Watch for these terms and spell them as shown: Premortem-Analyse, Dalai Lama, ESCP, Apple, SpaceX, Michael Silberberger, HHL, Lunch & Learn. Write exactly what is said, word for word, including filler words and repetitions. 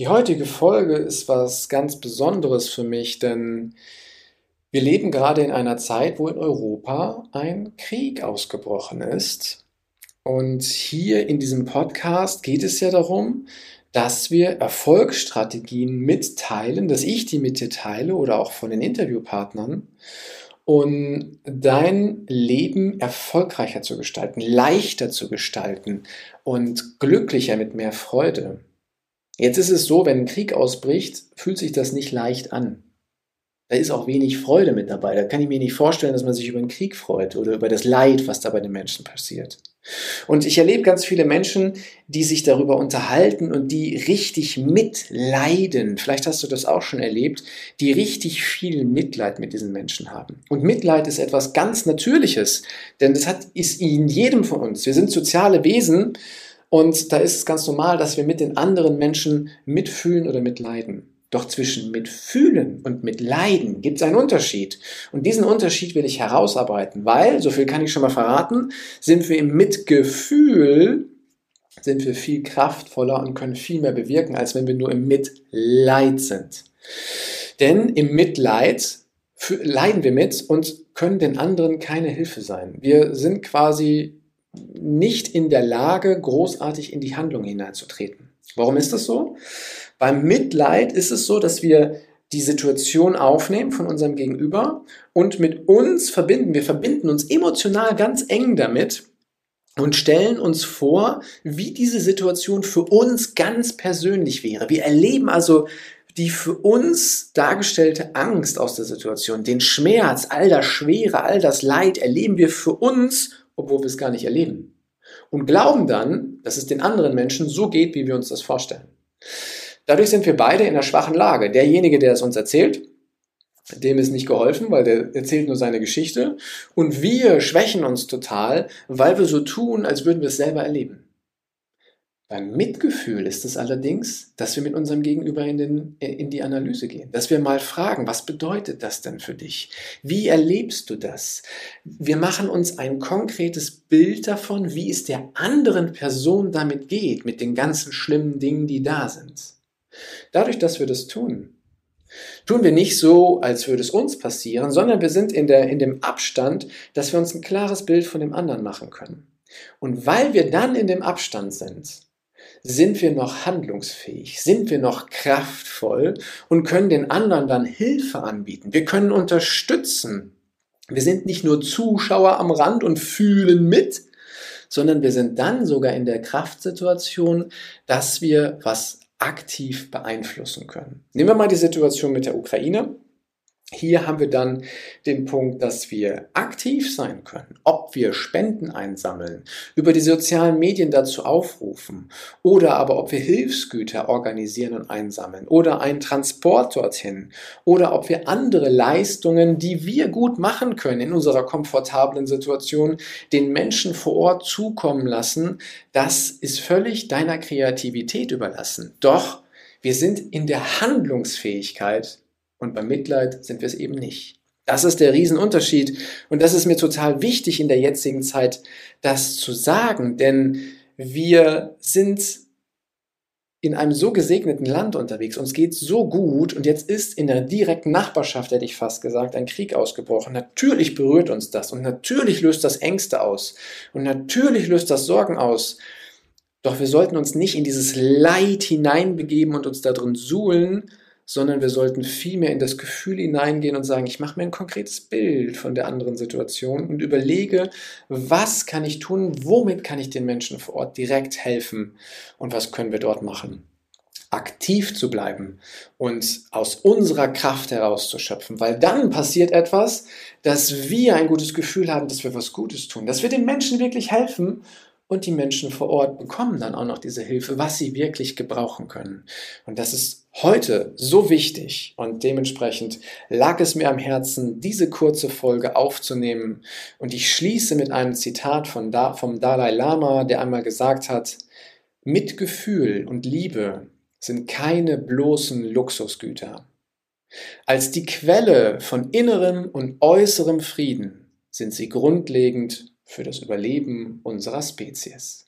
Die heutige Folge ist was ganz Besonderes für mich, denn wir leben gerade in einer Zeit, wo in Europa ein Krieg ausgebrochen ist. Und hier in diesem Podcast geht es ja darum, dass wir Erfolgsstrategien mitteilen, dass ich die mit dir teile oder auch von den Interviewpartnern, um dein Leben erfolgreicher zu gestalten, leichter zu gestalten und glücklicher mit mehr Freude. Jetzt ist es so, wenn ein Krieg ausbricht, fühlt sich das nicht leicht an. Da ist auch wenig Freude mit dabei. Da kann ich mir nicht vorstellen, dass man sich über den Krieg freut oder über das Leid, was da bei den Menschen passiert. Und ich erlebe ganz viele Menschen, die sich darüber unterhalten und die richtig mitleiden. Vielleicht hast du das auch schon erlebt, die richtig viel Mitleid mit diesen Menschen haben. Und Mitleid ist etwas ganz Natürliches, denn das hat, ist in jedem von uns. Wir sind soziale Wesen und da ist es ganz normal, dass wir mit den anderen Menschen mitfühlen oder mitleiden. Doch zwischen Mitfühlen und Mitleiden gibt es einen Unterschied. Und diesen Unterschied will ich herausarbeiten, weil, so viel kann ich schon mal verraten, sind wir im Mitgefühl, sind wir viel kraftvoller und können viel mehr bewirken, als wenn wir nur im Mitleid sind. Denn im Mitleid leiden wir mit und können den anderen keine Hilfe sein. Wir sind quasi nicht in der Lage, großartig in die Handlung hineinzutreten. Warum ist das so? Beim Mitleid ist es so, dass wir die Situation aufnehmen von unserem Gegenüber und mit uns verbinden. Wir verbinden uns emotional ganz eng damit und stellen uns vor, wie diese Situation für uns ganz persönlich wäre. Wir erleben also die für uns dargestellte Angst aus der Situation, den Schmerz, all das Schwere, all das Leid erleben wir für uns, obwohl wir es gar nicht erleben. Und glauben dann, dass es den anderen Menschen so geht, wie wir uns das vorstellen. Dadurch sind wir beide in einer schwachen Lage. Derjenige, der es uns erzählt, dem ist nicht geholfen, weil der erzählt nur seine Geschichte. Und wir schwächen uns total, weil wir so tun, als würden wir es selber erleben. Beim Mitgefühl ist es allerdings, dass wir mit unserem Gegenüber in, den, in die Analyse gehen. Dass wir mal fragen, was bedeutet das denn für dich? Wie erlebst du das? Wir machen uns ein konkretes Bild davon, wie es der anderen Person damit geht, mit den ganzen schlimmen Dingen, die da sind. Dadurch, dass wir das tun, tun wir nicht so, als würde es uns passieren, sondern wir sind in, der, in dem Abstand, dass wir uns ein klares Bild von dem anderen machen können. Und weil wir dann in dem Abstand sind, sind wir noch handlungsfähig, sind wir noch kraftvoll und können den anderen dann Hilfe anbieten. Wir können unterstützen. Wir sind nicht nur Zuschauer am Rand und fühlen mit, sondern wir sind dann sogar in der Kraftsituation, dass wir was aktiv beeinflussen können. Nehmen wir mal die Situation mit der Ukraine. Hier haben wir dann den Punkt, dass wir aktiv sein können, ob wir Spenden einsammeln, über die sozialen Medien dazu aufrufen oder aber ob wir Hilfsgüter organisieren und einsammeln oder einen Transport dorthin oder ob wir andere Leistungen, die wir gut machen können in unserer komfortablen Situation, den Menschen vor Ort zukommen lassen. Das ist völlig deiner Kreativität überlassen. Doch wir sind in der Handlungsfähigkeit. Und beim Mitleid sind wir es eben nicht. Das ist der Riesenunterschied. Und das ist mir total wichtig in der jetzigen Zeit, das zu sagen. Denn wir sind in einem so gesegneten Land unterwegs. Uns geht es so gut. Und jetzt ist in der direkten Nachbarschaft, hätte ich fast gesagt, ein Krieg ausgebrochen. Natürlich berührt uns das. Und natürlich löst das Ängste aus. Und natürlich löst das Sorgen aus. Doch wir sollten uns nicht in dieses Leid hineinbegeben und uns darin suhlen, sondern wir sollten vielmehr in das Gefühl hineingehen und sagen, ich mache mir ein konkretes Bild von der anderen Situation und überlege, was kann ich tun, womit kann ich den Menschen vor Ort direkt helfen und was können wir dort machen. Aktiv zu bleiben und aus unserer Kraft herauszuschöpfen, weil dann passiert etwas, dass wir ein gutes Gefühl haben, dass wir was Gutes tun, dass wir den Menschen wirklich helfen. Und die Menschen vor Ort bekommen dann auch noch diese Hilfe, was sie wirklich gebrauchen können. Und das ist heute so wichtig. Und dementsprechend lag es mir am Herzen, diese kurze Folge aufzunehmen. Und ich schließe mit einem Zitat von da, vom Dalai Lama, der einmal gesagt hat, Mitgefühl und Liebe sind keine bloßen Luxusgüter. Als die Quelle von innerem und äußerem Frieden sind sie grundlegend für das Überleben unserer Spezies.